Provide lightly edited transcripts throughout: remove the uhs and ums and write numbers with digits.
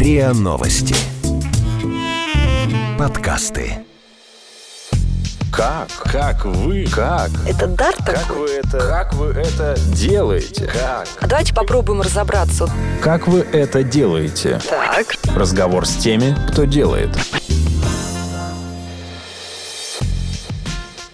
РИА Новости. Подкасты. Как? Это дар такой? Как вы это делаете? Как? А давайте попробуем разобраться. Как вы это делаете? Так. Разговор с теми, кто делает.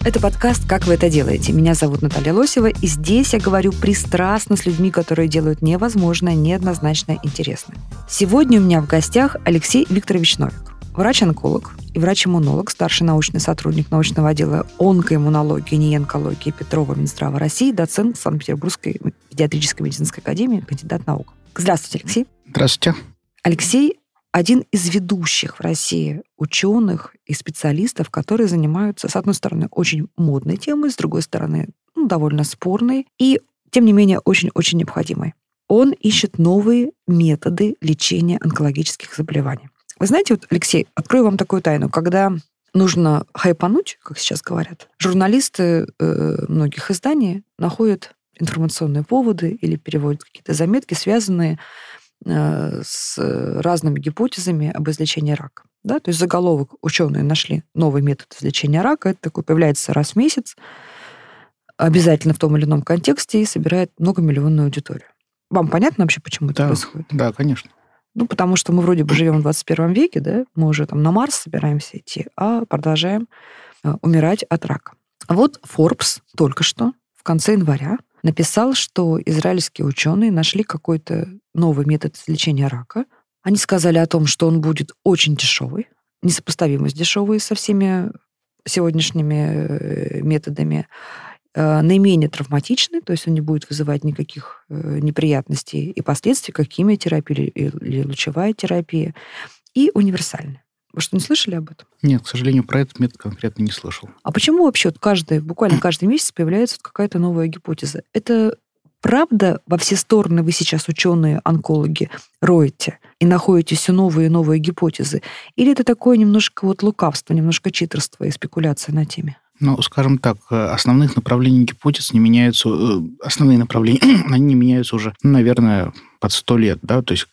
Это подкаст «Как вы это делаете?». Меня зовут Наталья Лосева, и здесь я говорю пристрастно с людьми, которые делают невозможное, неоднозначно интересное. Сегодня у меня в гостях Алексей Викторович Новик, врач-онколог и врач-иммунолог, старший научный сотрудник научного отдела онкоиммунологии и неонкологии Петрова Минздрава России, доцент Санкт-Петербургской педиатрической медицинской академии, кандидат наук. Здравствуйте, Алексей. Здравствуйте. Алексей один из ведущих в России ученых и специалистов, которые занимаются, с одной стороны, очень модной темой, с другой стороны, довольно спорной и, тем не менее, очень-очень необходимой. Он ищет новые методы лечения онкологических заболеваний. Вы знаете, вот, Алексей, открою вам такую тайну. Когда нужно хайпануть, как сейчас говорят, журналисты многих изданий находят информационные поводы или переводят какие-то заметки, связанные с разными гипотезами об излечении рака. Да? То есть заголовок «Ученые нашли новый метод излечения рака». Это такой появляется раз в месяц, обязательно в том или ином контексте, и собирает многомиллионную аудиторию. Вам понятно вообще, почему это происходит? Да, конечно. Потому что мы вроде бы живем в 21 веке, да? Мы уже там на Марс собираемся идти, а продолжаем умирать от рака. А вот Forbes только что, в конце января, написал, что израильские ученые нашли какой-то новый метод лечения рака. Они сказали о том, что он будет очень дешевый, несопоставимо дешевый со всеми сегодняшними методами, наименее травматичный, то есть он не будет вызывать никаких неприятностей и последствий, как химиотерапия или лучевая терапия, и универсальный. Вы что, не слышали об этом? Нет, к сожалению, про этот метод конкретно не слышал. А почему вообще буквально каждый месяц появляется какая-то новая гипотеза? Это правда во все стороны вы сейчас, ученые, онкологи, роете и находите все новые и новые гипотезы? Или это такое немножко лукавство, немножко читерство и спекуляция на теме? Скажем так, основных направлений гипотез не меняются, основные направления, они не меняются уже, наверное, под 100 лет, да, то есть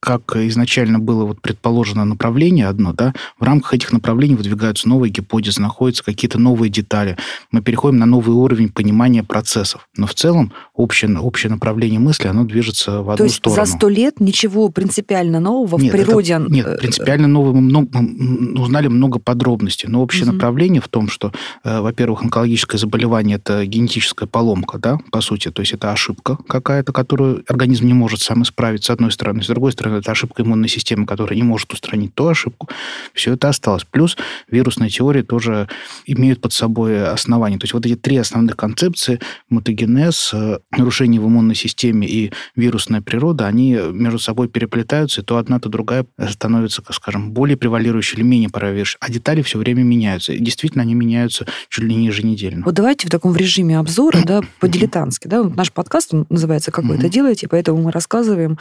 как изначально было предположено направление одно, да, в рамках этих направлений выдвигаются новые гипотезы, находятся какие-то новые детали, мы переходим на новый уровень понимания процессов, но в целом общее направление мысли, оно движется в одну сторону. То есть за 100 лет ничего принципиально нового в природе? Нет, принципиально нового мы узнали много подробностей, но общее направление в том, что, во-первых, онкологическое заболевание – это генетическая поломка, да, по сути, то есть это ошибка какая-то, которую организм не может сам исправить, с одной стороны. С другой стороны, это ошибка иммунной системы, которая не может устранить ту ошибку. Все это осталось. Плюс вирусные теории тоже имеют под собой основания. То есть эти три основных концепции, мутагенез, нарушение в иммунной системе и вирусная природа, они между собой переплетаются, и то одна, то другая становится, скажем, более превалирующей или менее превалирующей. А детали все время меняются. И действительно, они меняются чуть ли не еженедельно. Вот давайте в таком режиме обзора, по-дилетантски. Да? Наш подкаст называется «Как вы это делаете?», поэтому мы рассказываем,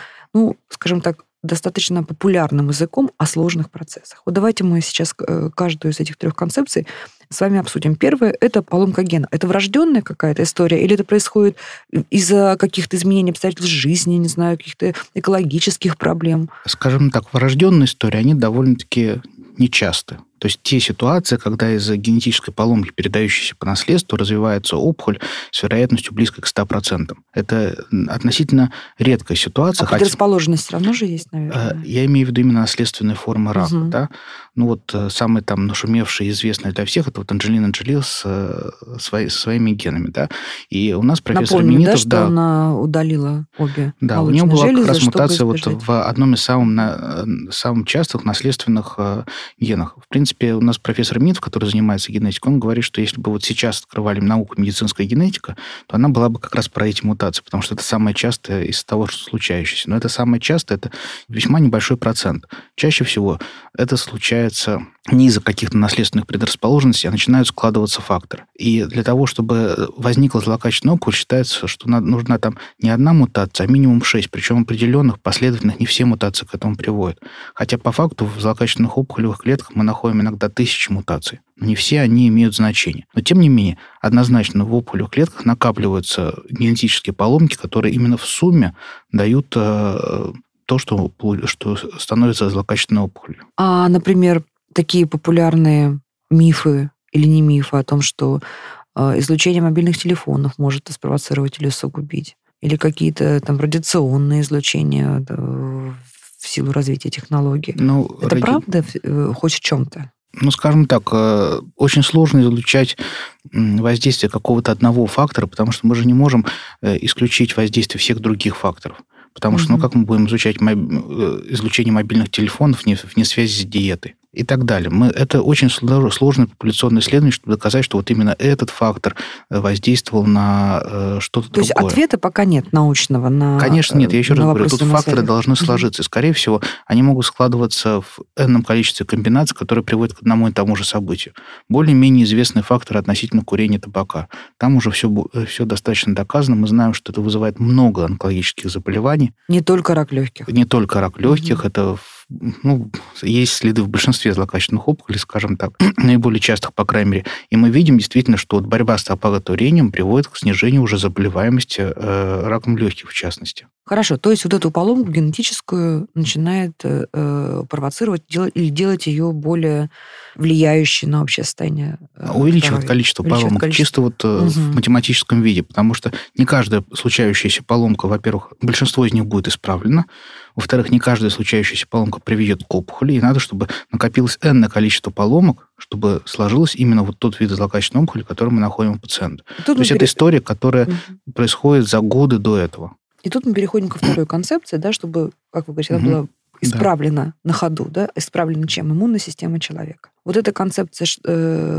скажем так, достаточно популярным языком о сложных процессах. Давайте мы сейчас каждую из этих трех концепций с вами обсудим. Первое – это поломка гена. Это врожденная какая-то история, или это происходит из-за каких-то изменений обстоятельств жизни, не знаю, каких-то экологических проблем? Скажем так, врожденные истории, они довольно-таки нечасты. То есть те ситуации, когда из-за генетической поломки, передающейся по наследству, развивается опухоль с вероятностью близкой к 100%. Это относительно редкая ситуация. А предрасположенность все равно же есть, наверное? Я имею в виду именно наследственные формы рака. Да? Самые нашумевшие, известные для всех, это Анджелина Джоли со своими генами. Да? И у нас профессор Минитов... Напомню, что она удалила обе молочные железы. Да, у нее была как раз мутация в одном из самых частых наследственных генах. В принципе, у нас профессор Минитов, который занимается генетикой, он говорит, что если бы сейчас открывали науку медицинская генетика, то она была бы как раз про эти мутации, потому что это самое частое из того, что случающееся. Но это самое частое, это весьма небольшой процент. Чаще всего это случается появляется не из-за каких-то наследственных предрасположенностей, а начинают складываться факторы. И для того, чтобы возникла злокачественная опухоль, считается, что нужна там не одна мутация, а минимум 6, причем определенных, последовательных, не все мутации к этому приводят. Хотя по факту в злокачественных опухолевых клетках мы находим иногда 1000 мутаций. Не все они имеют значение. Но, тем не менее, однозначно в опухолевых клетках накапливаются генетические поломки, которые именно в сумме дают то, что становится злокачественной опухолью. А, например, такие популярные мифы или не мифы о том, что излучение мобильных телефонов может спровоцировать или усугубить, или какие-то там радиационные излучения в силу развития технологий. Это правда хоть в чем-то? Скажем так, очень сложно излучать воздействие какого-то одного фактора, потому что мы же не можем исключить воздействие всех других факторов. Потому что, как мы будем изучать излучение мобильных телефонов вне связи с диетой и так далее. Это очень сложное популяционное исследование, чтобы доказать, что вот именно этот фактор воздействовал на что-то другое. То есть ответа пока нет научного на Конечно, нет. Я еще раз говорю, тут факторы должны сложиться. И, скорее всего, они могут складываться в энном количестве комбинаций, которые приводят к одному и тому же событию. Более-менее известные факторы относительно курения табака. Там уже все достаточно доказано. Мы знаем, что это вызывает много онкологических заболеваний. Не только рак легких. Не только рак легких. Это, есть следы в большинстве злокачественных опухолей, скажем так, наиболее частых, по крайней мере. И мы видим действительно, что борьба с табакокурением приводит к снижению уже заболеваемости раком легких, в частности. Хорошо. То есть вот эту поломку генетическую начинает провоцировать или делать ее более влияющей на общее состояние здоровья. Увеличивает количество поломок чисто в математическом виде, потому что не каждая случающаяся поломка, во-первых, большинство из них будет исправлено, во-вторых, не каждая случающаяся поломка приведет к опухоли, и надо, чтобы накопилось энное количество поломок, чтобы сложилось именно вот тот вид злокачественной опухоли, который мы находим у пациента. Это история, которая происходит за годы до этого. И тут мы переходим ко второй концепции, да, чтобы, как вы говорите, она была исправлена на ходу, да, исправлена чем? Иммунная система человека. Вот эта концепция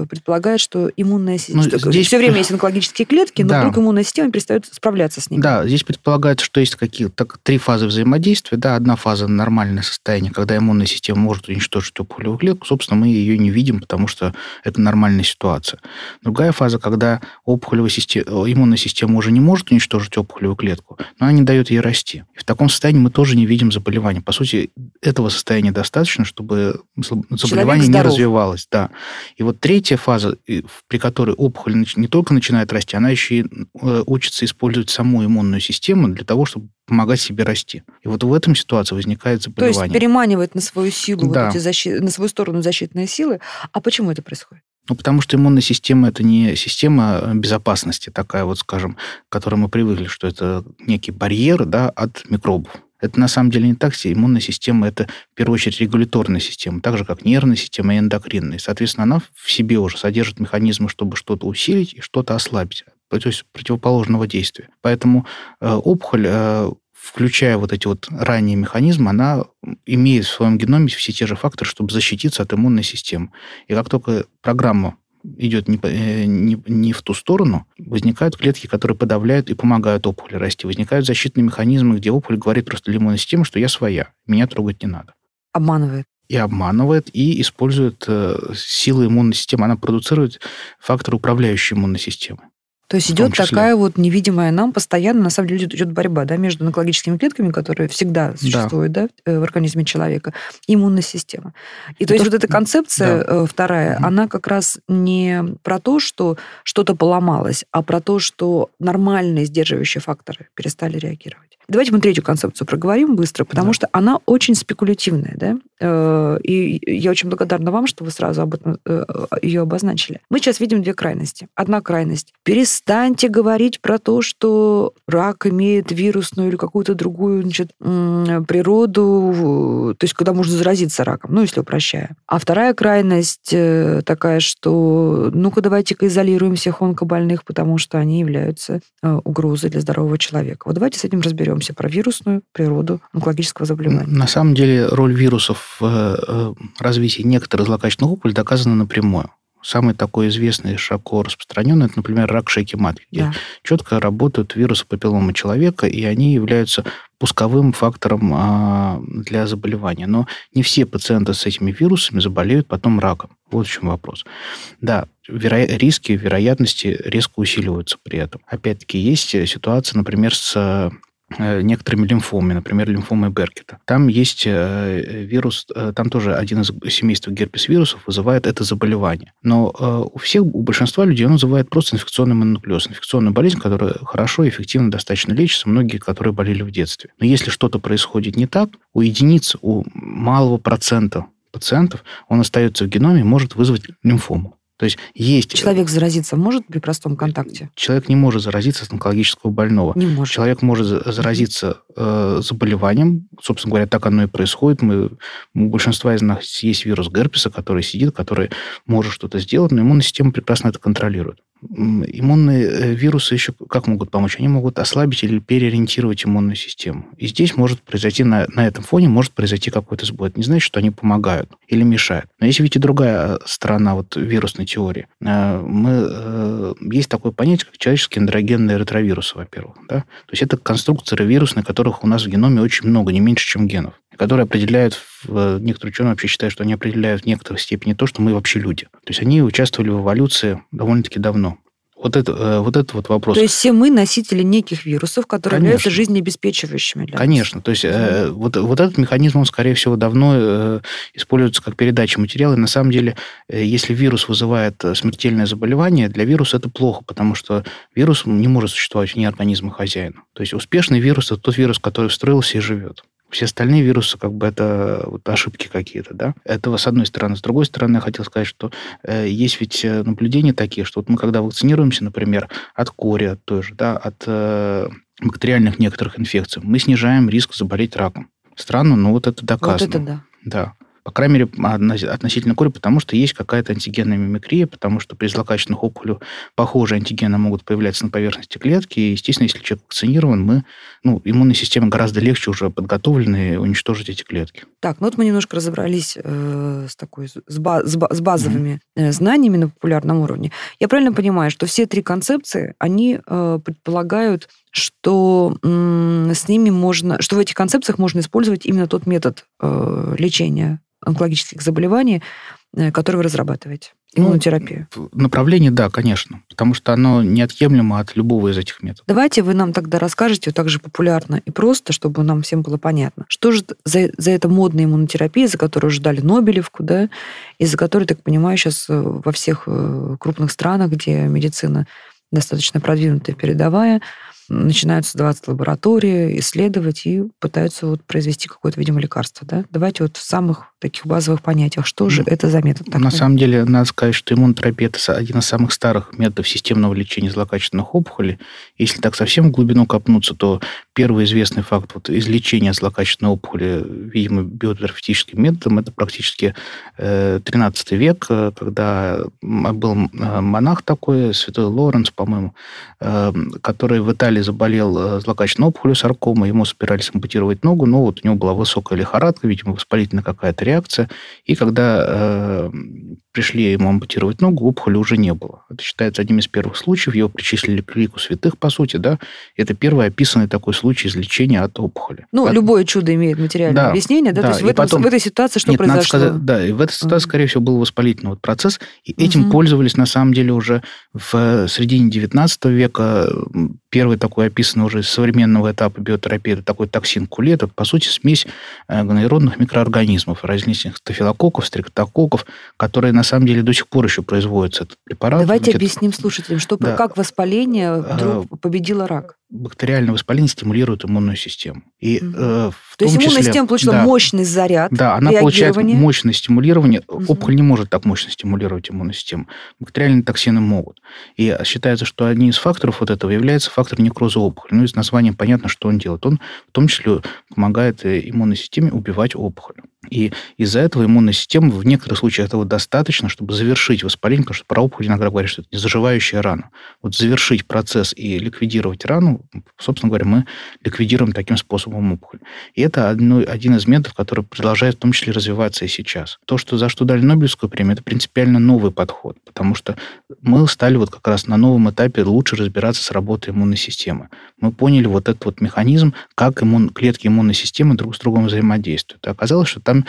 предполагает, что иммунная система... здесь все время есть онкологические клетки, но вдруг иммунная система перестает справляться с ними. Да, здесь предполагается, что есть какие-то 3 фазы взаимодействия. Да, одна фаза – нормальное состояние, когда иммунная система может уничтожить опухолевую клетку. Собственно, мы ее не видим, потому что это нормальная ситуация. Другая фаза, когда иммунная система уже не может уничтожить опухолевую клетку, но она не дает ей расти. И в таком состоянии мы тоже не видим заболевания. По сути, этого состояния достаточно, чтобы заболевание не развивалось. Да. И вот третья фаза, при которой опухоль не только начинает расти, она еще и учится использовать саму иммунную систему для того, чтобы помогать себе расти. И вот в этом ситуации возникает заболевание. То есть переманивает на свою силу, на свою сторону защитные силы. А почему это происходит? Потому что иммунная система – это не система безопасности такая, к которой мы привыкли, что это некий барьер, от микробов. Это на самом деле не так. Иммунная система – это, в первую очередь, регуляторная система, так же, как нервная система и эндокринная. Соответственно, она в себе уже содержит механизмы, чтобы что-то усилить и что-то ослабить, то есть противоположного действия. Поэтому опухоль, включая вот эти ранние механизмы, она имеет в своем геноме все те же факторы, чтобы защититься от иммунной системы. И как только программа идет не в ту сторону, возникают клетки, которые подавляют и помогают опухоли расти. Возникают защитные механизмы, где опухоль говорит просто для иммунной системы, что я своя, меня трогать не надо. Обманывает, и использует силы иммунной системы. Она продуцирует факторы, управляющие иммунной системой. То есть идет такая невидимая нам постоянно, на самом деле, идет борьба между онкологическими клетками, которые всегда существуют в организме человека, и иммунной системой. И то есть эта концепция вторая, она как раз не про то, что что-то поломалось, а про то, что нормальные сдерживающие факторы перестали реагировать. Давайте мы третью концепцию проговорим быстро, потому что она очень спекулятивная, И я очень благодарна вам, что вы сразу ее обозначили. Мы сейчас видим 2 крайности. Одна крайность. Перестаньте говорить про то, что рак имеет вирусную или какую-то другую природу, то есть когда можно заразиться раком, если упрощая. А вторая крайность такая, что давайте-ка изолируем всех онкобольных, потому что они являются угрозой для здорового человека. Давайте с этим разберемся. Про вирусную природу онкологического заболевания. На самом деле роль вирусов в развитии некоторых злокачественных опухолей доказана напрямую. Самый такой известный, широко распространенный, это, например, рак шейки матки, где четко работают вирусы папилломы человека, и они являются пусковым фактором для заболевания. Но не все пациенты с этими вирусами заболеют потом раком. Вот в чем вопрос. Да, риски, вероятности резко усиливаются при этом. Опять-таки, есть ситуация, например, с некоторыми лимфомами, например, лимфомой Беркета. Там есть вирус, там тоже один из семейств герпес-вирусов вызывает это заболевание. Но у всех, у большинства людей он вызывает просто инфекционный мононуклеоз, инфекционную болезнь, которая хорошо и эффективно достаточно лечится, многие, которые болели в детстве. Но если что-то происходит не так, у единиц, у малого процента пациентов он остается в геноме и может вызвать лимфому. То есть есть... Человек заразиться может при простом контакте? Человек не может заразиться от онкологического больного. Не может. Человек может заразиться заболеванием. Собственно говоря, так оно и происходит. У большинства из нас есть вирус герпеса, который сидит, который может что-то сделать, но иммунная система прекрасно это контролирует. Иммунные вирусы еще как могут помочь? Они могут ослабить или переориентировать иммунную систему. И здесь может произойти, на этом фоне может произойти какой-то сбой. Это не значит, что они помогают или мешают. Но есть ведь и другая сторона вот, вирусной теории. Есть такое понятие, как человеческие эндогенные ретровирусы, во-первых. Да? То есть это конструкторы вирусные, которых у нас в геноме очень много, не меньше, чем генов. Которые определяют, некоторые ученые вообще считают, что они определяют в некоторой степени то, что мы вообще люди. То есть они участвовали в эволюции довольно-таки давно. Вот этот вопрос. То есть все мы носители неких вирусов, которые являются жизнеобеспечивающими для нас. То есть вот этот механизм, он, скорее всего, давно используется как передача материала. И на самом деле, если вирус вызывает смертельное заболевание, для вируса это плохо, потому что вирус не может существовать вне организма хозяина. То есть успешный вирус – это тот вирус, который встроился и живет. Все остальные вирусы, как бы, это вот ошибки какие-то, да. Этого с одной стороны. С другой стороны, я хотел сказать, что есть ведь наблюдения такие, что вот мы, когда вакцинируемся, например, от кори, от той же, да, от бактериальных некоторых инфекций, мы снижаем риск заболеть раком. Странно, но вот это доказано. Вот это да. Да. По крайней мере, относительно кори, потому что есть какая-то антигенная мимикрия, потому что при злокачественных опухолях похожие антигены могут появляться на поверхности клетки, и, естественно, если человек вакцинирован, иммунная система гораздо легче уже подготовлена и уничтожить эти клетки. Так, ну вот мы немножко разобрались с базовыми знаниями на популярном уровне. Я правильно понимаю, что все три концепции, они предполагают, что что в этих концепциях можно использовать именно тот метод лечения онкологических заболеваний, который вы разрабатываете, иммунотерапию? Направление, да, конечно, потому что оно неотъемлемо от любого из этих методов. Давайте вы нам тогда расскажете, вот так же популярно и просто, чтобы нам всем было понятно, что же за эта модная иммунотерапия, за которую уже дали Нобелевку, да, и за которую, так понимаю, сейчас во всех крупных странах, где медицина достаточно продвинутая, передовая, начинают создаваться лаборатории, исследовать и пытаются вот произвести какое-то, видимо, лекарство. Да? Давайте вот в самых таких базовых понятиях, что же это за метод такой? На самом деле, надо сказать, что иммунотерапия – это один из самых старых методов системного лечения злокачественных опухолей. Если так совсем в глубину копнуться, то первый известный факт вот излечения злокачественной опухоли, видимо, биотерапевтическим методом, это практически 13 век, когда был монах такой, святой Лоренс, по-моему, который в Италии заболел злокачественной опухолью, саркомой, ему собирались ампутировать ногу, но вот у него была высокая лихорадка, видимо, воспалительная какая-то реакция, и когда пришли ему ампутировать ногу, опухоли уже не было. Это считается одним из первых случаев, его причислили к лику святых, по сути, да, это первый описанный такой случай излечения от опухоли. Любое чудо имеет материальное объяснение, да, то есть в этой ситуации что произошло? Надо сказать, и в этой ситуации, скорее всего, был воспалительный процесс, и этим пользовались, на самом деле, уже в середине 19 века. Первый такой описан уже из современного этапа биотерапии, это такой токсин кули, это, по сути, смесь гонородных микроорганизмов, различных стафилококков, стриптококков, которые, на самом деле, до сих пор еще производятся, этот препарат. Давайте объясним слушателям, как воспаление вдруг победило рак. Бактериальное воспаление стимулирует иммунную систему. И, в том числе, иммунная система получила мощный заряд реагирования. Да, она получает мощное стимулирование. Опухоль не может так мощно стимулировать иммунную систему. Бактериальные токсины могут. И считается, что одним из факторов вот этого является фактор некроза опухоли. Из названия понятно, что он делает. Он в том числе помогает иммунной системе убивать опухоль. И из-за этого иммунная система в некоторых случаях этого достаточно, чтобы завершить воспаление, потому что про опухоль иногда говорят, что это не заживающая рана. Вот завершить процесс и ликвидировать рану, собственно говоря, мы ликвидируем таким способом опухоль. И это один из методов, который продолжает в том числе развиваться и сейчас. То, что за что дали Нобелевскую премию, это принципиально новый подход, потому что мы стали вот как раз на новом этапе лучше разбираться с работой иммунной системы. Мы поняли вот этот вот механизм, как клетки иммунной системы друг с другом взаимодействуют. И оказалось, что там,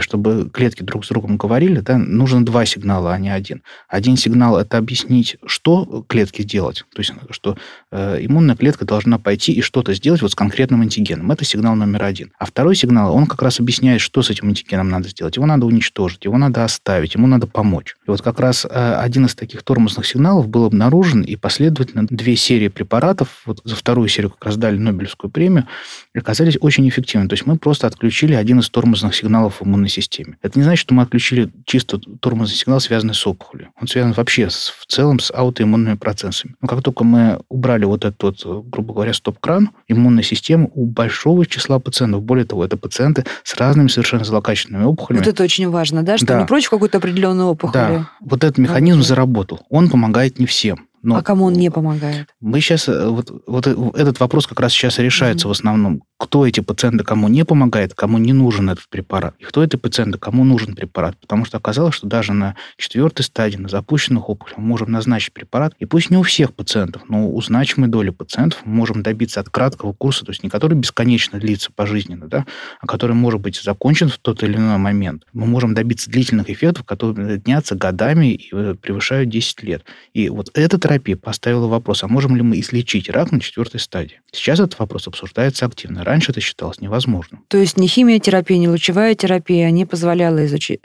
чтобы клетки друг с другом говорили, да, нужно два сигнала, а не один. Один сигнал – это объяснить, что клетке делать, то есть что иммунная клетка должна пойти и что-то сделать вот с конкретным антигеном. Это сигнал номер один. А второй сигнал, он как раз объясняет, что с этим антигеном надо сделать. Его надо уничтожить, его надо оставить, ему надо помочь. И вот как раз один из таких тормозных сигналов был обнаружен, и последовательно две серии препаратов, вот за вторую серию как раз дали Нобелевскую премию, оказались очень эффективными. То есть мы просто отключили один из тормозных сигналов в иммунной системе. Это не значит, что мы отключили чисто тормозный сигнал, связанный с опухолью. Он связан вообще в целом с аутоиммунными процессами. Но как только мы убрали вот этот, грубо говоря, стоп-кран, иммунная система у большого числа пациентов, более того, это пациенты с разными совершенно злокачественными опухолями. Вот это очень важно, да, что да. Не против какой-то определенной опухоли. Да, вот этот механизм заработал. Он помогает не всем. Но а кому он не помогает? Мы сейчас, вот этот вопрос как раз сейчас решается в основном. Кто эти пациенты, кому не помогает, кому не нужен этот препарат? И кто эти пациенты, кому нужен препарат? Потому что оказалось, что даже на 4-й стадии, на запущенных опухолях мы можем назначить препарат. И пусть не у всех пациентов, но у значимой доли пациентов мы можем добиться от краткого курса, то есть не который бесконечно длится пожизненно, да, а который может быть закончен в тот или иной момент. Мы можем добиться длительных эффектов, которые длятся годами и превышают 10 лет. И вот этот терапия поставила вопрос, а можем ли мы излечить рак на 4-й стадии. Сейчас этот вопрос обсуждается активно. Раньше это считалось невозможным. То есть ни химиотерапия, ни лучевая терапия не позволяла излечить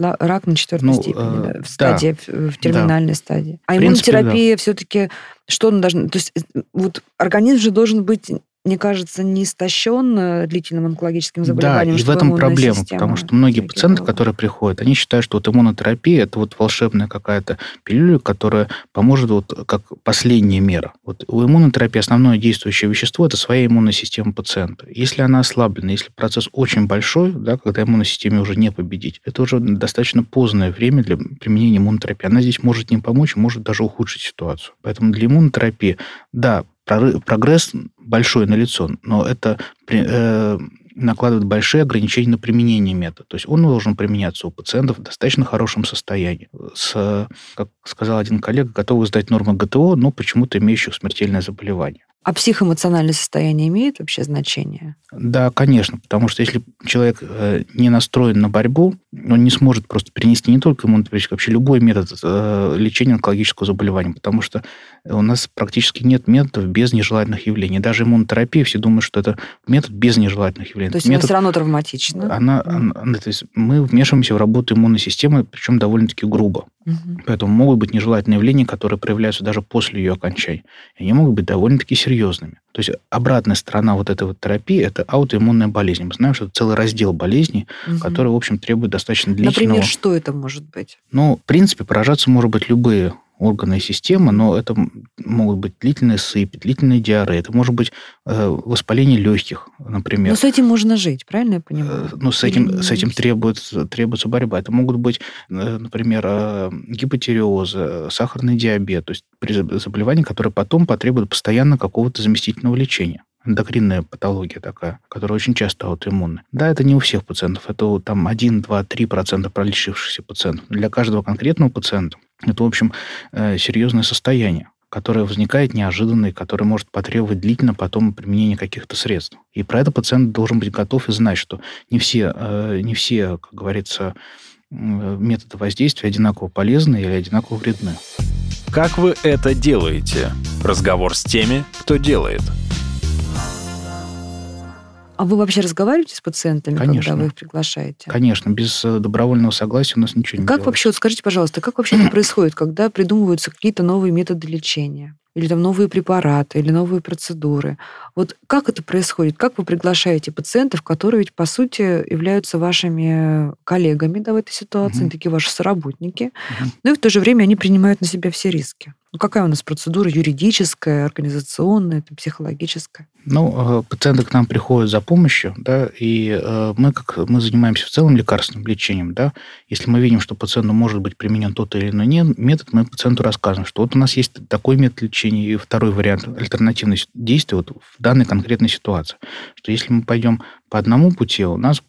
рак на 4-й степени, да, в терминальной стадии. А иммунотерапия все-таки, что она должна... То есть вот организм же должен быть... мне кажется, не истощен длительным онкологическим заболеванием. Да, и в этом проблема, потому что многие пациенты, которые приходят, они считают, что вот иммунотерапия – это вот волшебная какая-то пилюля, которая поможет вот как последняя мера. Вот у иммунотерапии основное действующее вещество – это своя иммунная система пациента. Если она ослаблена, если процесс очень большой, да, когда иммунной системе уже не победить, это уже достаточно поздное время для применения иммунотерапии. Она здесь может не помочь, может даже ухудшить ситуацию. Поэтому для иммунотерапии, да, прогресс большой налицо, но это накладывает большие ограничения на применение метода. То есть он должен применяться у пациентов в достаточно хорошем состоянии. Как сказал один коллега, готовы сдать нормы ГТО, но почему-то имеющих смертельное заболевание. А психоэмоциональное состояние имеет вообще значение? Да, конечно, потому что если человек не настроен на борьбу, он не сможет просто перенести не только иммунотерапию, вообще любой метод лечения онкологического заболевания, потому что у нас практически нет методов без нежелательных явлений. Даже иммунотерапия, все думают, что это метод без нежелательных явлений. То есть она все равно травматична? То есть мы вмешиваемся в работу иммунной системы, причем довольно-таки грубо. Поэтому могут быть нежелательные явления, которые проявляются даже после ее окончания. Они могут быть довольно-таки серьезными. То есть обратная сторона вот этой вот терапии – это аутоиммунная болезнь. Мы знаем, что это целый раздел болезней, который, в общем, требует достаточно длительного... Например, что это может быть? Ну, в принципе, поражаться может быть любые органы и системы, но это могут быть длительные сыпи, длительные диареи, это может быть воспаление легких, например. Но с этим можно жить, правильно я понимаю? Ну, с этим требуется борьба. Это могут быть, например, гипотереозы, сахарный диабет, то есть заболевания, которые потом потребуют постоянно какого-то заместительного лечения. Эндокринная патология такая, которая очень часто аутоиммунная. Да, это не у всех пациентов, это там 1, 2, 3% пролечившихся пациентов. Для каждого конкретного пациента это, в общем, серьезное состояние, которое возникает неожиданно и которое может потребовать длительно потом применения каких-то средств. И про это пациент должен быть готов и знать, что не все, как говорится, методы воздействия одинаково полезны или одинаково вредны. Как вы это делаете? Разговор с теми, кто делает. А вы вообще разговариваете с пациентами, конечно, когда вы их приглашаете? Конечно, без добровольного согласия у нас ничего не делается. Как вообще, вот скажите, пожалуйста, как вообще это происходит, когда придумываются какие-то новые методы лечения? или там новые препараты, или новые процедуры. Вот как это происходит? Как вы приглашаете пациентов, которые ведь, по сути, являются вашими коллегами, да, в этой ситуации, они такие ваши соработники, но и в то же время они принимают на себя все риски? Ну, какая у нас процедура юридическая, организационная, психологическая? Ну, пациенты к нам приходят за помощью, да, и мы занимаемся в целом лекарственным лечением, да. Если мы видим, что пациенту может быть применен тот или иной метод, мы пациенту рассказываем, что вот у нас есть такой метод лечения и второй вариант альтернативных действий вот в данной конкретной ситуации. Что если мы пойдем по одному пути, у нас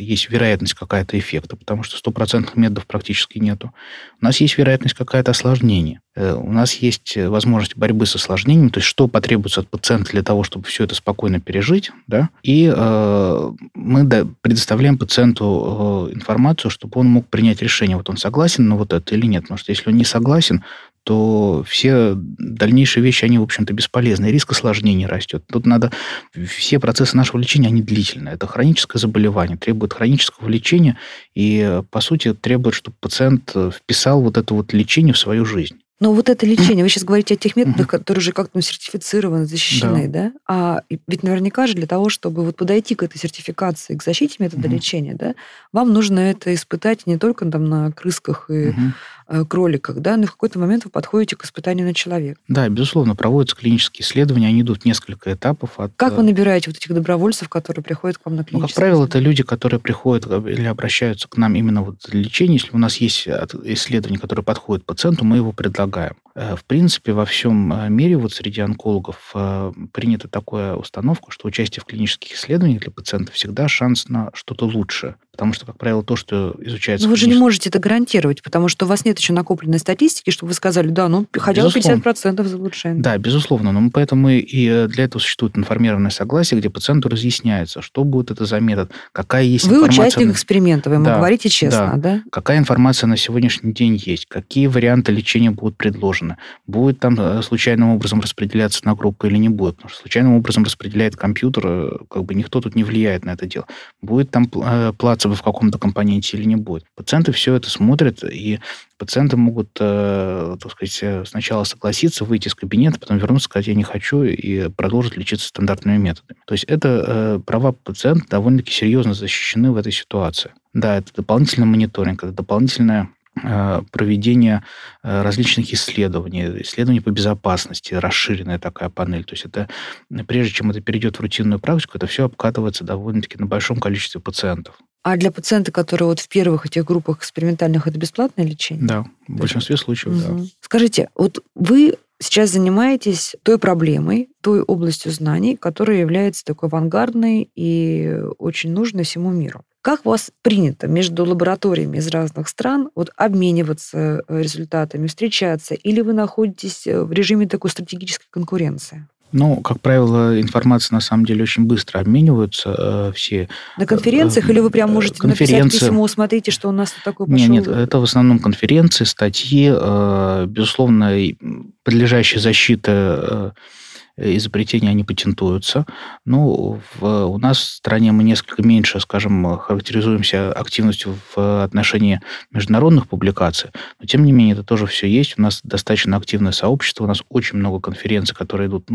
есть вероятность какая-то эффекта, потому что 100% методов практически нету. У нас есть вероятность какая-то осложнение. У нас есть возможность борьбы с осложнением, то есть что потребуется от пациента для того, чтобы все это спокойно пережить, да, и мы предоставляем пациенту информацию, чтобы он мог принять решение, вот он согласен на вот это или нет, потому что если он не согласен, то все дальнейшие вещи, они, в общем-то, бесполезны. Риск осложнений растет. Тут надо... Все процессы нашего лечения, они длительные. Это хроническое заболевание, требует хронического лечения и, по сути, требует, чтобы пациент вписал вот это вот лечение в свою жизнь. Но вот это лечение, вы сейчас говорите о тех методах, которые уже как-то сертифицированы, защищены, да? А ведь наверняка же для того, чтобы вот подойти к этой сертификации, к защите метода лечения, да, вам нужно это испытать не только там на крысках и кроликах, да, но и в какой-то момент вы подходите к испытанию на человека. Да, безусловно, проводятся клинические исследования, они идут в несколько этапов. Как вы набираете вот этих добровольцев, которые приходят к вам на клинические исследования? Как правило, это люди, которые приходят или обращаются к нам именно вот для лечения. Если у нас есть исследование, которое подходит пациенту, мы его предлагаем. В принципе, во всем мире, вот среди онкологов, принята такая установка, что участие в клинических исследованиях для пациента всегда шанс на что-то лучшее. Потому что, как правило, то, что изучается... Но вы же не можете это гарантировать, потому что у вас нет еще накопленной статистики, чтобы вы сказали, да, ну, хотя бы 50% за улучшение. Да, безусловно. Но поэтому и для этого существует информированное согласие, где пациенту разъясняется, что будет это за метод, какая есть информация... Вы участник эксперимента, вы ему говорите честно, да? Какая информация на сегодняшний день есть, какие варианты лечения будут предложены, будет там случайным образом распределяться на группы или не будет, потому что случайным образом распределяет компьютер, как бы никто тут не влияет на это дело. Будет там плацебо в каком-то компоненте или не будет. Пациенты все это смотрят, и пациенты могут, так сказать, сначала согласиться, выйти из кабинета, потом вернуться, сказать, я не хочу, и продолжить лечиться стандартными методами. То есть это права пациента довольно-таки серьезно защищены в этой ситуации. Да, это дополнительный мониторинг, это дополнительное проведение различных исследований по безопасности, расширенная такая панель. То есть это, прежде чем это перейдет в рутинную практику, это все обкатывается довольно-таки на большом количестве пациентов. А для пациента, которые вот в первых этих группах экспериментальных, это бесплатное лечение? Да, в большинстве случаев, да. Скажите, вот вы сейчас занимаетесь той проблемой, той областью знаний, которая является такой авангардной и очень нужной всему миру. Как у вас принято между лабораториями из разных стран вот обмениваться результатами, встречаться, или вы находитесь в режиме такой стратегической конкуренции? Ну, как правило, информация, на самом деле, очень быстро обмениваются все. На конференциях или вы прям можете написать письмо, смотрите, что у нас тут такое пошло? Нет, это в основном конференции, статьи, безусловно, подлежащие защите изобретения, они патентуются. Но у нас в стране мы несколько меньше, скажем, характеризуемся активностью в отношении международных публикаций, но, тем не менее, это тоже все есть. У нас достаточно активное сообщество, у нас очень много конференций, которые идут,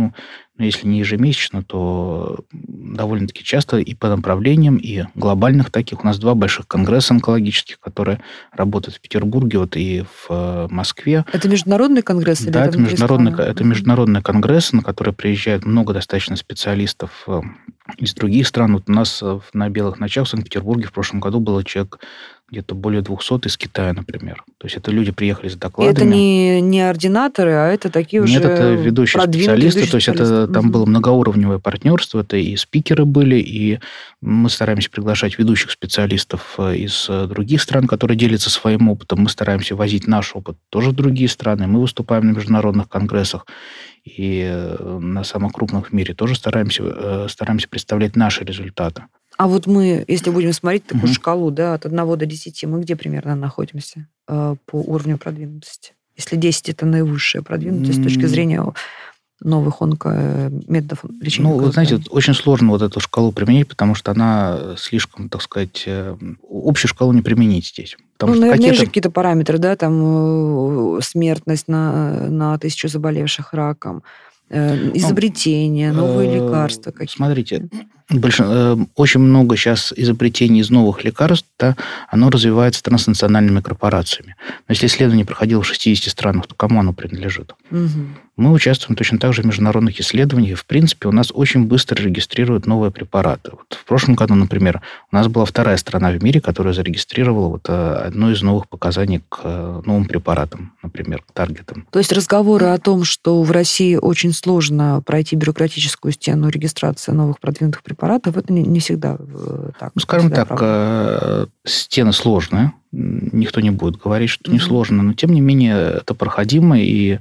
если не ежемесячно, то довольно-таки часто и по направлениям, и глобальных таких. У нас 2 больших конгресса онкологических, которые работают в Петербурге и в Москве. Это международный конгресс? Да, или это международный конгресс, на который приезжает много достаточно специалистов из других стран. Вот у нас на белых ночах в Санкт-Петербурге в прошлом году было человек где-то более 200 из Китая, например. То есть это люди приехали с докладами. И это не ординаторы, а это такие уже продвинутые. Нет, это ведущие специалисты. То есть это там было многоуровневое партнерство. Это и спикеры были, и мы стараемся приглашать ведущих специалистов из других стран, которые делятся своим опытом. Мы стараемся возить наш опыт тоже в другие страны. Мы выступаем на международных конгрессах и на самых крупных в мире. Тоже стараемся представлять наши результаты. А вот мы, если будем смотреть такую шкалу, да, от 1 до 10, мы где примерно находимся по уровню продвинутости? Если 10 – это наивысшая продвинутость с точки зрения новых онкометодов лечения? Ну, вы знаете, очень сложно вот эту шкалу применить, потому что она слишком, так сказать, общую шкалу не применить здесь. Ну, наверное, какие-то... же какие-то параметры, да, там смертность на 1000 заболевших раком, изобретения, новые лекарства какие-то. Смотрите, очень много сейчас изобретений из новых лекарств, да, оно развивается транснациональными корпорациями. Но если исследование проходило в 60 странах, то кому оно принадлежит? Угу. Мы участвуем точно так же в международных исследованиях. В принципе, у нас очень быстро регистрируют новые препараты. Вот в прошлом году, например, у нас была вторая страна в мире, которая зарегистрировала вот одно из новых показаний к новым препаратам, например, к таргетам. То есть разговоры о том, что в России очень сложно пройти бюрократическую стену регистрации новых продвинутых препаратов, это не всегда так. Ну, скажем так, правда. Стена сложная. Никто не будет говорить, что несложно, но тем не менее это проходимо, и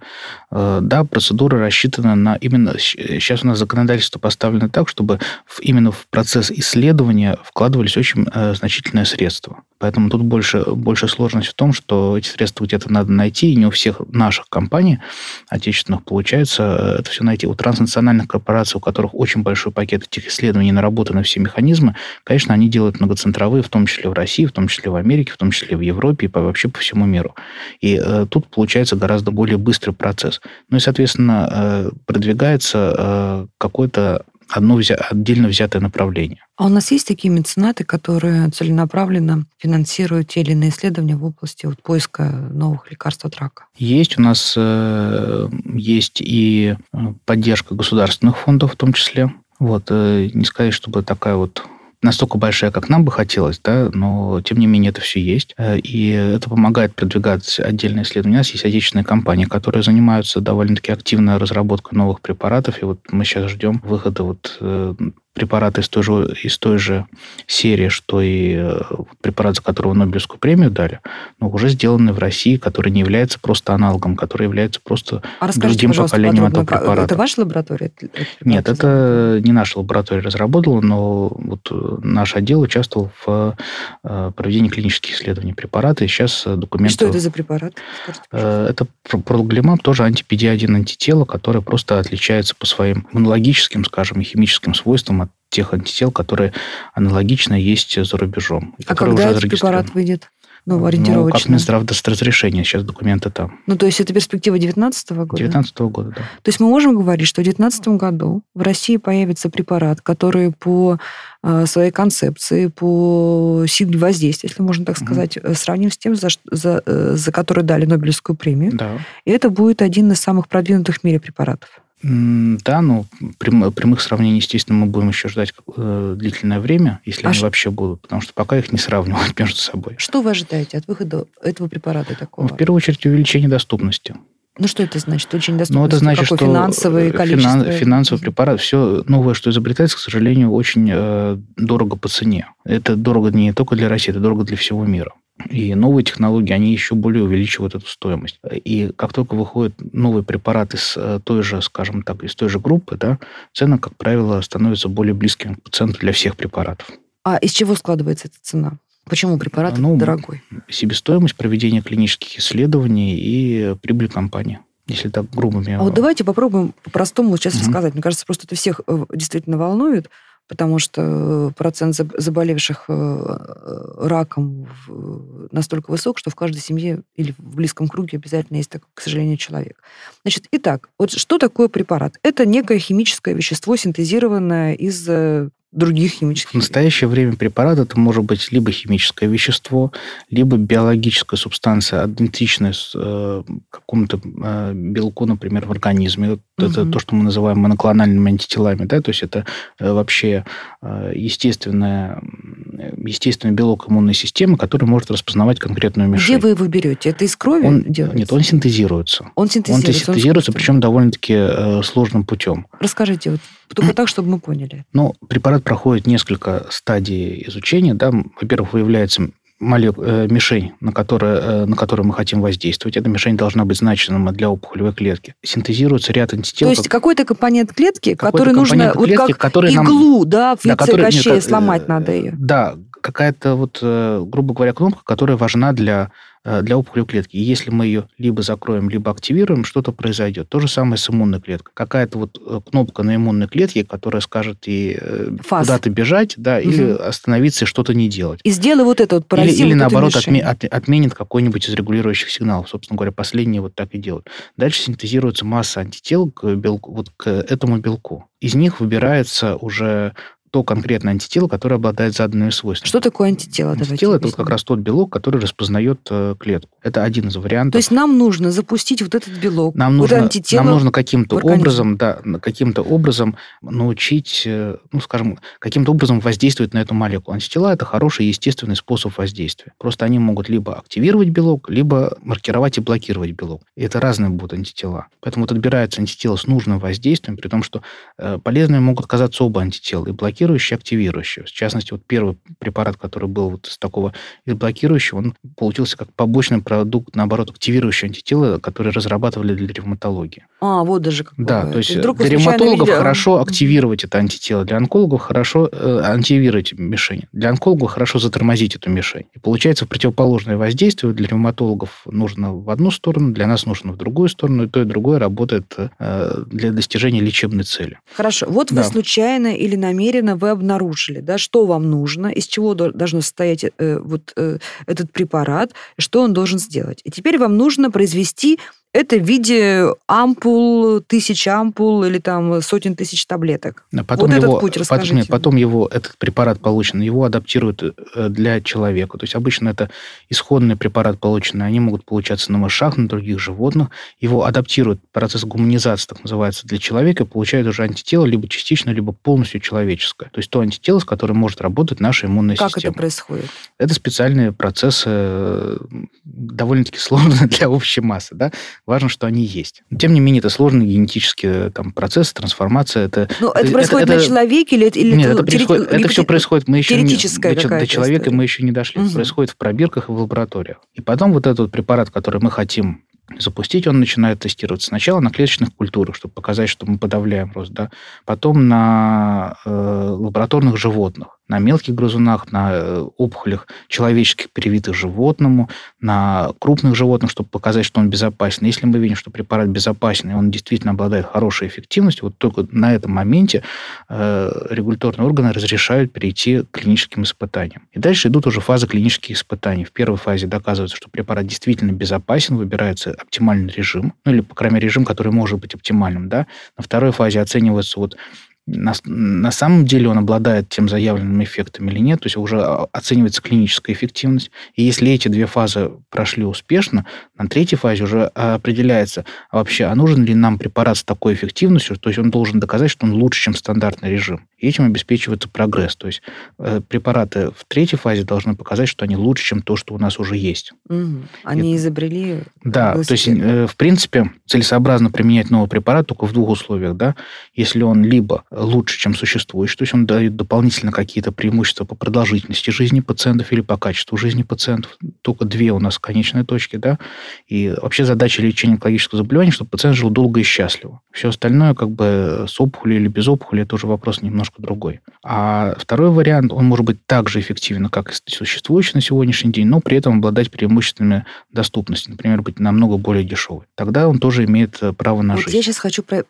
да, процедура рассчитана на именно... Сейчас у нас законодательство поставлено так, чтобы именно в процесс исследования вкладывались очень значительные средства. Поэтому тут больше сложность в том, что эти средства где-то надо найти, и не у всех наших компаний отечественных получается это все найти. У транснациональных корпораций, у которых очень большой пакет этих исследований, наработаны все механизмы, конечно, они делают многоцентровые, в том числе в России, в том числе в Америке, в том числе в Европе и вообще по всему миру. И тут получается гораздо более быстрый процесс. Ну и, соответственно, продвигается какое-то одно отдельно взятое направление. А у нас есть такие меценаты, которые целенаправленно финансируют те или иные исследования в области вот, поиска новых лекарств от рака? Есть. У нас есть и поддержка государственных фондов в том числе. Вот, не сказать, чтобы такая вот настолько большая, как нам бы хотелось, да, но, тем не менее, это все есть. И это помогает продвигать отдельные исследования. У нас есть отечественные компании, которые занимаются довольно-таки активно разработкой новых препаратов. И вот мы сейчас ждем выхода вот препараты из той же серии, что и препарат, за которого Нобелевскую премию дали, но уже сделаны в России, который не является просто аналогом, который является просто другим поколением этого препарата. Это ваша лаборатория? Нет, это не наша лаборатория разработала, но вот наш отдел участвовал в проведении клинических исследований препарата, и сейчас документы... Что это за препарат? Скажите, это пролуглемаб, тоже анти-PD-1 антитело, которое просто отличается по своим иммунологическим, скажем, и химическим свойствам от тех антител, которые аналогично есть за рубежом. А когда этот препарат выйдет? Ну, ориентировочно. Как Минздрав даст разрешение, сейчас документы там. Ну, то есть это перспектива 2019 года? 2019 года, да. То есть мы можем говорить, что в 2019 году в России появится препарат, который по своей концепции, по силе воздействия, если можно так сказать, сравним с тем, за который дали Нобелевскую премию. Да. И это будет один из самых продвинутых в мире препаратов. Да, но прямых сравнений, естественно, мы будем еще ждать длительное время, если они вообще будут, потому что пока их не сравнивают между собой. Что вы ожидаете от выхода этого препарата такого? В первую очередь увеличение доступности. Ну, что это значит? Очень доступно. Ну, это значит, какое что финансовое количество... Финансовый препарат. Все новое, что изобретается, к сожалению, очень дорого по цене. Это дорого не только для России, это дорого для всего мира. И новые технологии, они еще более увеличивают эту стоимость. И как только выходит новый препарат из той же, скажем так, из той же группы, да, цена, как правило, становится более близким к пациенту для всех препаратов. А из чего складывается эта цена? Почему препарат дорогой? Себестоимость проведения клинических исследований и прибыль компании, если так грубыми. А вот давайте попробуем по-простому сейчас рассказать. Мне кажется, просто это всех действительно волнует, потому что процент заболевших раком настолько высок, что в каждой семье или в близком круге обязательно есть такой, к сожалению, человек. Значит, итак, вот что такое препарат? Это некое химическое вещество, синтезированное из других химических. В настоящее время препарат это может быть либо химическое вещество, либо биологическая субстанция, идентичная какому-то белку, например, в организме. Вот это то, что мы называем моноклональными антителами. Да? То есть это вообще естественный белок иммунной системы, который может распознавать конкретную мишень. Где вы его берете? Это из крови делается? Нет, он синтезируется. Он синтезируется, причем довольно-таки сложным путем. Расскажите, вот только так, чтобы мы поняли. Ну, препарат проходит несколько стадий изучения. Да? Во-первых, выявляется мишень, на которую мы хотим воздействовать. Эта мишень должна быть значима для опухолевой клетки. Синтезируется ряд антител. То есть какой-то компонент клетки, который нужно клетки, вот как который иглу нам, да, в лице Кощея сломать надо ее. Да, какая-то, вот, грубо говоря, кнопка, которая важна для для опухолевой клетки. И если мы ее либо закроем, либо активируем, что-то произойдет. То же самое с иммунной клеткой. Какая-то вот кнопка на иммунной клетке, которая скажет ей куда-то бежать, да, или остановиться и что-то не делать. И сделай вот это вот поразительное. Или наоборот, отменит какой-нибудь из регулирующих сигналов. Собственно говоря, последние вот так и делают. Дальше синтезируется масса антител к белку, вот к этому белку. Из них выбирается уже то конкретное антитело, которое обладает заданными свойствами. Что такое антитело? Антитело – это вот как раз тот белок, который распознает клетку. Это один из вариантов. То есть нам нужно запустить вот этот белок, нам нужно каким-то образом, да, каким-то образом научить, ну, скажем, каким-то образом воздействовать на эту молекулу. Антитела – это хороший естественный способ воздействия. Просто они могут либо активировать белок, либо маркировать и блокировать белок. И это разные будут антитела. Поэтому вот отбираются антитела с нужным воздействием, при том, что полезными могут казаться оба антитела – и блокировать, блокирующий, активирующий. В частности, вот первый препарат, который был вот из такого из блокирующего, он получился как побочный продукт, наоборот, активирующего антитела, которые разрабатывали для ревматологии. А, вот даже как. Да, бывает. То есть для ревматологов хорошо активировать это антитело, для онкологов хорошо активировать мишень, для онкологов хорошо затормозить эту мишень. И получается противоположное воздействие. Для ревматологов нужно в одну сторону, для нас нужно в другую сторону, и то, и другое работает для достижения лечебной цели. Хорошо. Вот да. Вы случайно или намеренно вы обнаружили, да, что вам нужно, из чего должен состоять этот препарат, что он должен сделать. И теперь вам нужно произвести это в виде ампул, тысяч ампул или там сотен тысяч таблеток. Потом вот его, этот путь расскажите. Потом его, этот препарат полученный, его адаптируют для человека. То есть обычно это исходный препарат полученный, они могут получаться на мышах, на других животных. Его адаптируют, процесс гуманизации, так называется, для человека, и получают уже антитело либо частично, либо полностью человеческое. То есть то антитело, с которым может работать наша иммунная система. Как это происходит? Это специальные процессы, довольно-таки сложные для общей массы, да? Важно, что они есть. Но, тем не менее, это сложный генетический процесс, трансформация. Это происходит на человеке? Нет, это все происходит... До человека история. Мы еще не дошли. Это происходит в пробирках и в лабораториях. И потом вот этот препарат, который мы хотим запустить, он начинает тестироваться сначала на клеточных культурах, чтобы показать, что мы подавляем рост, да, потом на лабораторных животных, на мелких грызунах, на опухолях человеческих, привитых животному, на крупных животных, чтобы показать, что он безопасен. Если мы видим, что препарат безопасен, и он действительно обладает хорошей эффективностью, вот только на этом моменте регуляторные органы разрешают перейти к клиническим испытаниям. И дальше идут уже фазы клинических испытаний. В первой фазе доказывается, что препарат действительно безопасен, выбирается оптимальный режим, ну или, по крайней мере, режим, который может быть оптимальным, да. На второй фазе оценивается вот на самом деле он обладает тем заявленным эффектом или нет, то есть уже оценивается клиническая эффективность. И если эти две фазы прошли успешно, на третьей фазе уже определяется вообще, а нужен ли нам препарат с такой эффективностью, то есть он должен доказать, что он лучше, чем стандартный режим. И этим обеспечивается прогресс. То есть препараты в третьей фазе должны показать, что они лучше, чем то, что у нас уже есть. Угу. Они изобрели... Да, то есть в принципе целесообразно применять новый препарат только в двух условиях, да, если он либо лучше, чем существующий, то есть он дает дополнительно какие-то преимущества по продолжительности жизни пациентов или по качеству жизни пациентов. Только две у нас конечные точки, да. И вообще задача лечения онкологического заболевания, чтобы пациент жил долго и счастливо. Все остальное как бы с опухолью или без опухоли, это уже вопрос немножко другой. А второй вариант, он может быть так же эффективен, как и существующий на сегодняшний день, но при этом обладать преимуществами доступности, например, быть намного более дешевой. Тогда он тоже имеет право на жизнь. Я сейчас хочу про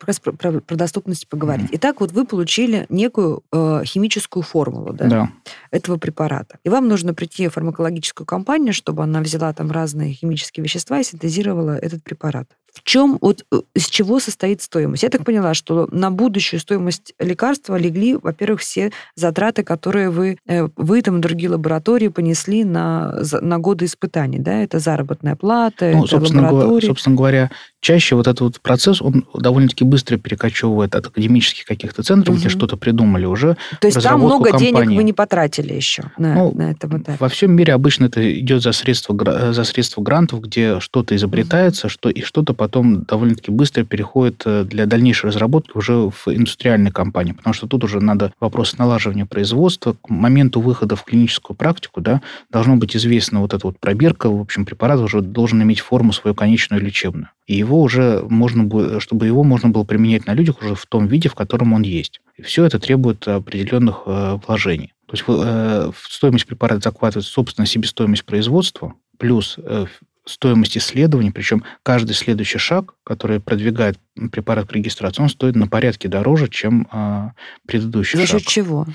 доступность поговорить. Итак, вот вы получили некую химическую формулу, да, этого препарата. И вам нужно прийти в фармакологическую компанию, чтобы она взяла там разные химические вещества и синтезировала этот препарат. В чем, вот из чего состоит стоимость? Я так поняла, что на будущую стоимость лекарства легли, во-первых, все затраты, которые вы там и другие лаборатории понесли на годы испытаний, да? Это заработная плата, ну, это лаборатория. Собственно говоря, чаще вот этот вот процесс, он довольно-таки быстро перекочевывает от академических каких-то центров, где что-то придумали уже. То есть там много денег вы не потратили еще на этом этапе? Во всем мире обычно это идет за средства грантов, где что-то изобретается, что-то потом довольно-таки быстро переходит для дальнейшей разработки уже в индустриальной компании, потому что тут уже надо вопрос налаживания производства. К моменту выхода в клиническую практику, да, должно быть известна вот эта вот пробирка, в общем, препарат уже должен иметь форму свою конечную лечебную. И его уже чтобы его можно было применять на людях уже в том виде, в котором он есть. И все это требует определенных вложений. То есть в стоимость препарата закладывается собственная себестоимость производства, плюс стоимость исследований, причем каждый следующий шаг, который продвигает препарат к регистрации, он стоит на порядке дороже, чем предыдущий шаг. За счет чего?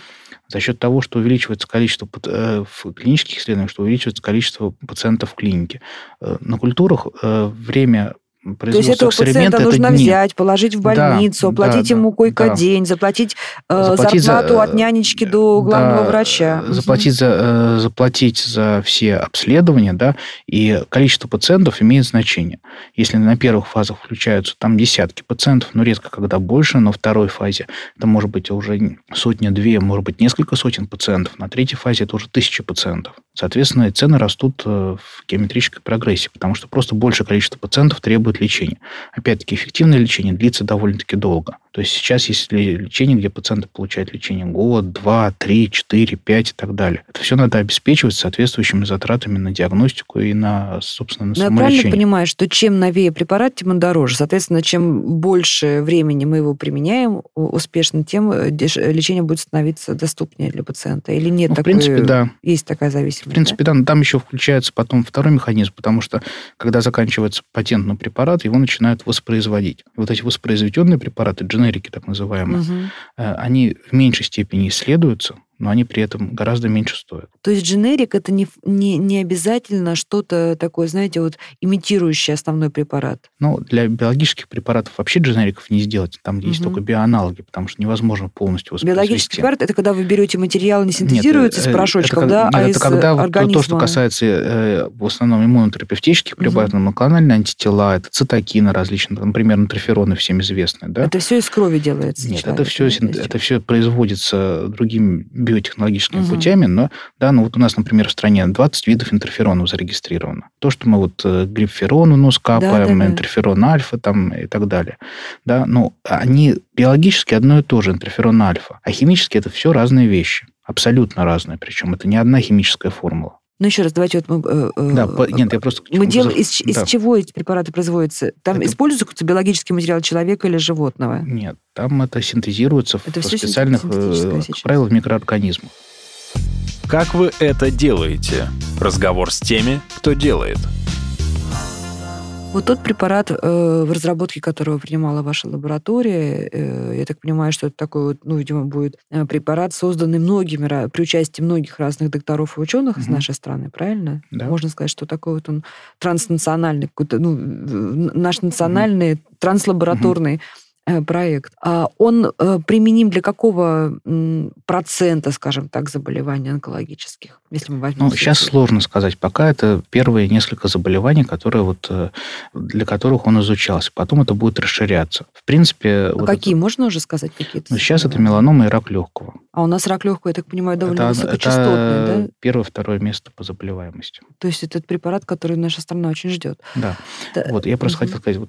За счет того, что увеличивается количество клинических исследований, что увеличивается количество пациентов в клинике. На культурах время... То есть этого пациента нужно взять, положить в больницу, оплатить ему койко-день, заплатить зарплату от нянечки до главного врача. Заплатить за все обследования, и количество пациентов имеет значение. Если на первых фазах включаются там десятки пациентов, но редко когда больше, на второй фазе это может быть уже сотня-две, может быть несколько сотен пациентов, на третьей фазе это уже 1000 пациентов. Соответственно, цены растут в геометрической прогрессии, потому что просто большее количество пациентов требует лечения. Опять-таки, эффективное лечение длится довольно-таки долго. То есть сейчас есть лечение, где пациенты получают лечение год, 2, 3, 4, 5 и так далее. Это все надо обеспечивать соответствующими затратами на диагностику и на, собственно, на самолечение. Я правильно понимаю, что чем новее препарат, тем он дороже. Соответственно, чем больше времени мы его применяем успешно, тем лечение будет становиться доступнее для пациента. Или нет такой... В принципе, да. Есть такая зависимость. В принципе, да. Но там еще включается потом второй механизм, потому что, когда заканчивается патент на препарат, его начинают воспроизводить. Вот эти воспроизведенные препараты, генерики так называемые, они в меньшей степени исследуются, но они при этом гораздо меньше стоят. То есть дженерик – это не обязательно что-то такое, знаете, вот имитирующее основной препарат? Ну, для биологических препаратов вообще дженериков не сделать. Там есть только биоаналоги, потому что невозможно полностью воспроизвести. Биологический препарат – это когда вы берете материал, не синтезируется из порошочков, из организма? Это когда то, что касается в основном иммунотерапевтических препаратов, моноклональные антитела, это цитокины различные, например, интерфероны всем известные. Да? Это все из крови делается? Нет, это все производится другими биотехнологическими путями, но вот у нас, например, в стране 20 видов интерферонов зарегистрировано. То, что мы вот грипферон в нос капаем, интерферон альфа там и так далее. Да, но они биологически одно и то же, интерферон альфа, а химически это все разные вещи, абсолютно разные, причем это не одна химическая формула. Ну, еще раз, давайте вот мы... Из чего эти препараты производятся? Там используется какой-то биологический материал человека или животного? Нет, там это синтезируется это в специальных, как правило, в микроорганизмах. Как вы это делаете? Разговор с теми, кто делает. Вот тот препарат, в разработке которого принимала ваша лаборатория, я так понимаю, что это такой вот, видимо, будет препарат, созданный многими, при участии многих разных докторов и ученых из нашей страны, правильно? Да. Можно сказать, что такой вот он транснациональный, какой-то, наш национальный, транслабораторный проект. Он применим для какого процента, скажем так, заболеваний онкологических? Если мы возьмем сейчас сложно сказать. Пока это первые несколько заболеваний, которые для которых он изучался. Потом это будет расширяться. В принципе... Какие? Можно уже сказать какие-то? Сейчас это меланома и рак легкого. А у нас рак легкого, я так понимаю, довольно высокочастотный, да? Первое-второе место по заболеваемости. То есть этот препарат, который наша страна очень ждет. Да. Я просто хотел сказать,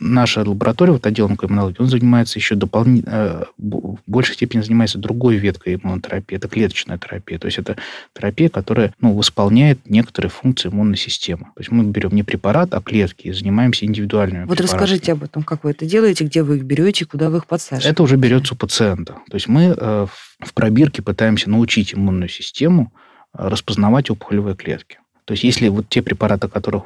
наша лаборатория, отдел онкоиммунологии, он занимается еще в большей степени занимается другой веткой иммунотерапии, это клеточная терапия. То есть это терапия, которая восполняет некоторые функции иммунной системы. То есть мы берем не препарат, а клетки и занимаемся индивидуальными препаратами. Расскажите об этом, как вы это делаете, где вы их берете, куда вы их подсаживаете. Это уже берется у пациента. То есть мы в пробирке пытаемся научить иммунную систему распознавать опухолевые клетки. То есть если те препараты, которые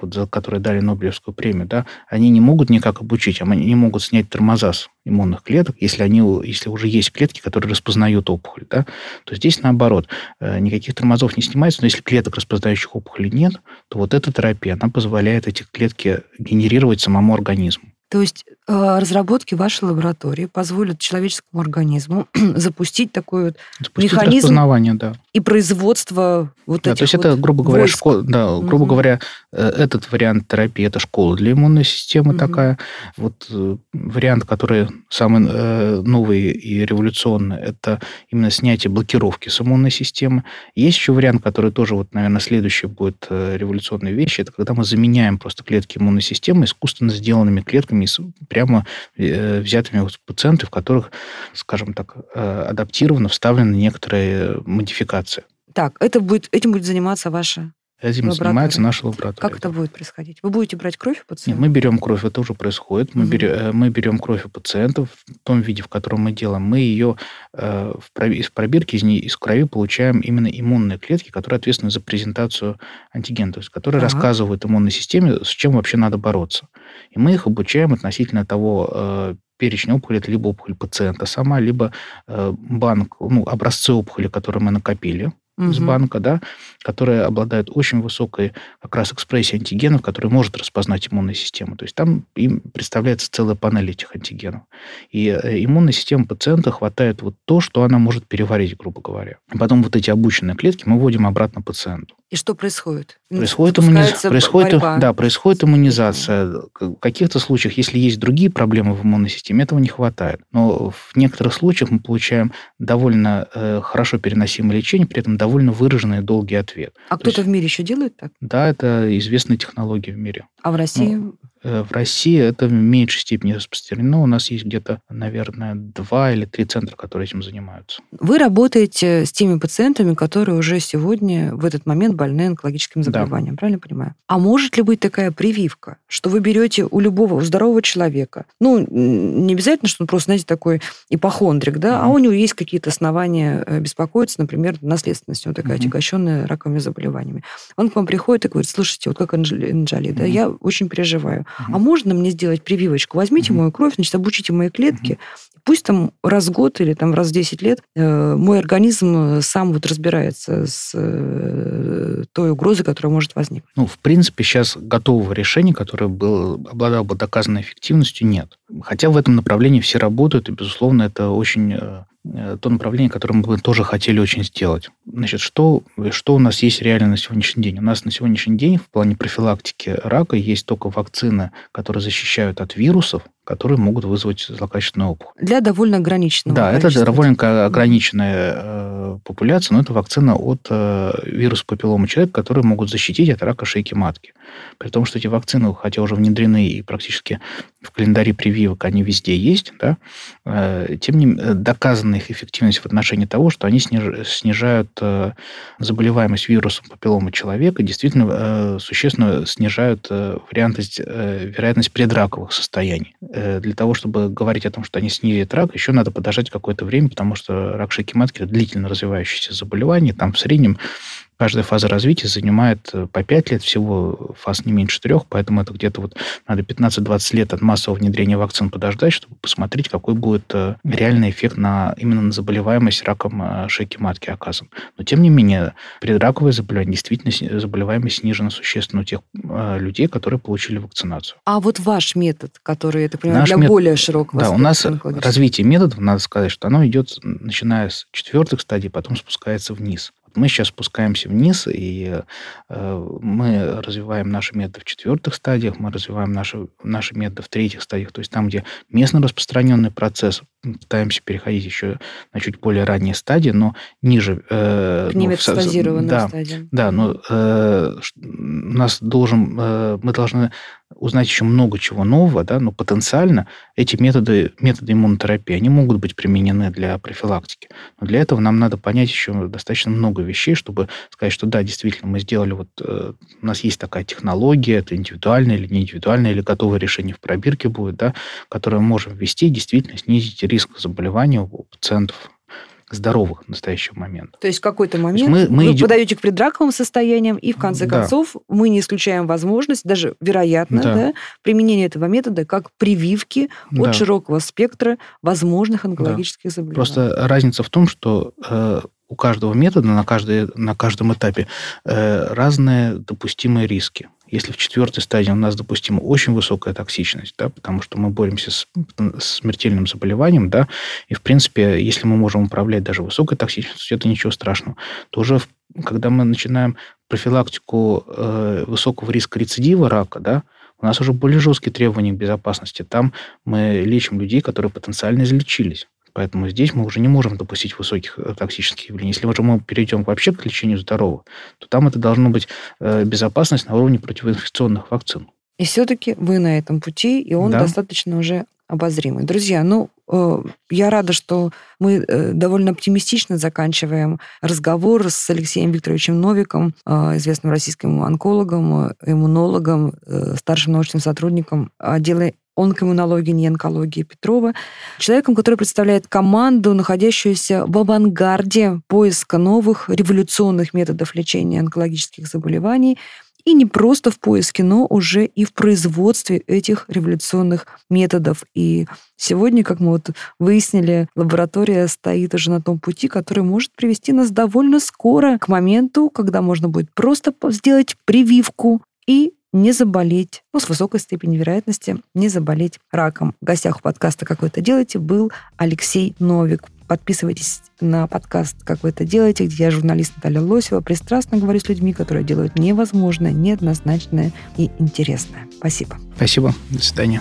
дали Нобелевскую премию, они не могут никак обучить, они не могут снять тормозаз иммунных клеток, если уже есть клетки, которые распознают опухоль, то здесь наоборот. Никаких тормозов не снимается, но если клеток, распознающих опухоли, нет, то вот эта терапия, она позволяет эти клетки генерировать самому организму. То есть разработки вашей лаборатории позволят человеческому организму запустить механизм распознавание, и производство этих то есть это, грубо говоря, войск. Грубо говоря, этот вариант терапии – это школа для иммунной системы такая. Вот вариант, который самый новый и революционный – это именно снятие блокировки с иммунной системы. Есть еще вариант, который тоже, наверное, следующий будет революционной вещи – это когда мы заменяем просто клетки иммунной системы искусственно сделанными клетками, прямо взятыми у пациентов, в которых, скажем так, адаптированы, вставлены некоторые модификации. Этим будет заниматься ваша Этим занимается наша лаборатория. Как это будет происходить? Вы будете брать кровь у пациентов? Нет, мы берем кровь, это уже происходит. Мы, берем кровь у пациентов в том виде, в котором мы делаем. Мы ее из пробирки, из крови получаем именно иммунные клетки, которые ответственны за презентацию антиген, то есть которые рассказывают иммунной системе, с чем вообще надо бороться. И мы их обучаем относительно того перечень опухоли, это либо опухоль пациента сама, либо банк, образцы опухоли, которые мы накопили. Из банка, да, которая обладает очень высокой как раз экспрессией антигенов, которая может распознать иммунную систему. То есть там им представляется целая панель этих антигенов. И иммунной системе пациента хватает вот то, что она может переварить, грубо говоря. И потом вот эти обученные клетки мы вводим обратно пациенту. И что происходит? Происходит иммунизация. В каких-то случаях, если есть другие проблемы в иммунной системе, этого не хватает. Но в некоторых случаях мы получаем довольно хорошо переносимое лечение, при этом довольно выраженный и долгий ответ. А кто-то в мире еще делает так? Да, это известная технология в мире. А в России? В России это в меньшей степени распространено. У нас есть где-то, наверное, 2 или 3 центра, которые этим занимаются. Вы работаете с теми пациентами, которые уже сегодня, в этот момент, больны онкологическим заболеванием, правильно понимаю? А может ли быть такая прививка, что вы берете у любого, у здорового человека, не обязательно, что он просто, знаете, такой ипохондрик, да, а у него есть какие-то основания беспокоиться, например, наследственность, он такая отягощенная раковыми заболеваниями. Он к вам приходит и говорит: слушайте, вот как Анджелина Джоли, да, я очень переживаю. А можно мне сделать прививочку? Возьмите мою кровь, значит, обучите мои клетки. Пусть там раз в год или там раз в 10 лет мой организм сам вот разбирается с той угрозой, которая может возникнуть. В принципе, сейчас готового решения, которое обладало бы доказанной эффективностью, нет. Хотя в этом направлении все работают, и, безусловно, это очень то направление, которое мы тоже хотели очень сделать. Значит, что у нас есть реально на сегодняшний день? У нас на сегодняшний день в плане профилактики рака есть только вакцины, которые защищают от вирусов, которые могут вызвать злокачественную опухоль. Для довольно ограниченного. Да, это довольно ограниченная популяция, но это вакцина от вируса папиллома человека, которые могут защитить от рака шейки матки. При том, что эти вакцины, хотя уже внедрены и практически в календаре прививок они везде есть, да, тем не менее доказана их эффективность в отношении того, что они снижают заболеваемость вирусом папиллома человека, действительно существенно снижают вероятность предраковых состояний. Для того, чтобы говорить о том, что они снизят рак, еще надо подождать какое-то время, потому что рак шейки матки – длительно развивающееся заболевание. Там в среднем каждая фаза развития занимает по 5 лет, всего фаз не меньше 3, поэтому это где-то надо 15-20 лет от массового внедрения вакцин подождать, чтобы посмотреть, какой будет реальный эффект именно на заболеваемость раком шейки матки оказан. Но, тем не менее, предраковые заболевания, действительно, заболеваемость снижена существенно у тех людей, которые получили вакцинацию. А вот ваш метод, который, я так понимаю, более широкого... Да, у нас развитие методов, надо сказать, что оно идет, начиная с 4-х стадий, потом спускается вниз. Мы сейчас спускаемся вниз, и мы развиваем наши методы в 4-х стадиях, мы развиваем наши методы в 3-х стадиях, то есть там, где местно распространенный процесс, пытаемся переходить еще на чуть более ранние стадии, но ниже... К невекстазированной стадии. Да, но мы должны узнать еще много чего нового, да, но потенциально эти методы иммунотерапии, они могут быть применены для профилактики. Но для этого нам надо понять еще достаточно много вещей, чтобы сказать, что да, действительно, мы сделали у нас есть такая технология, это индивидуальное или не индивидуальное, или готовое решение в пробирке будет, да, которое мы можем ввести, действительно снизить риск заболевания у пациентов здоровых в настоящий момент. То есть в какой-то момент вы подаете к предраковым состояниям, и в конце концов мы не исключаем возможность, даже вероятно, применение этого метода как прививки от широкого спектра возможных онкологических заболеваний. Просто разница в том, что у каждого метода на каждом этапе разные допустимые риски. Если в 4-й стадии у нас допустима очень высокая токсичность, да, потому что мы боремся с смертельным заболеванием, да, и, в принципе, если мы можем управлять даже высокой токсичностью, это ничего страшного, то уже когда мы начинаем профилактику высокого риска рецидива рака, да, у нас уже более жесткие требования к безопасности. Там мы лечим людей, которые потенциально излечились. Поэтому здесь мы уже не можем допустить высоких токсических явлений. Если уже мы перейдем вообще к лечению здорового, то там это должна быть безопасность на уровне противоинфекционных вакцин. И все-таки вы на этом пути, и он достаточно уже обозримый. Друзья, Я рада, что мы довольно оптимистично заканчиваем разговор с Алексеем Викторовичем Новиком, известным российским онкологом, иммунологом, старшим научным сотрудником отдела онкоиммунологии, не онкологии Петрова, человеком, который представляет команду, находящуюся в авангарде поиска новых революционных методов лечения онкологических заболеваний, и не просто в поиске, но уже и в производстве этих революционных методов. И сегодня, как мы вот выяснили, лаборатория стоит уже на том пути, который может привести нас довольно скоро к моменту, когда можно будет просто сделать прививку и не заболеть, с высокой степенью вероятности, не заболеть раком. В гостях у подкаста «Как вы это делаете» был Алексей Новик. Подписывайтесь на подкаст «Как вы это делаете», где я, журналист Наталья Лосева, пристрастно говорю с людьми, которые делают невозможное, неоднозначное и интересное. Спасибо. Спасибо. До свидания.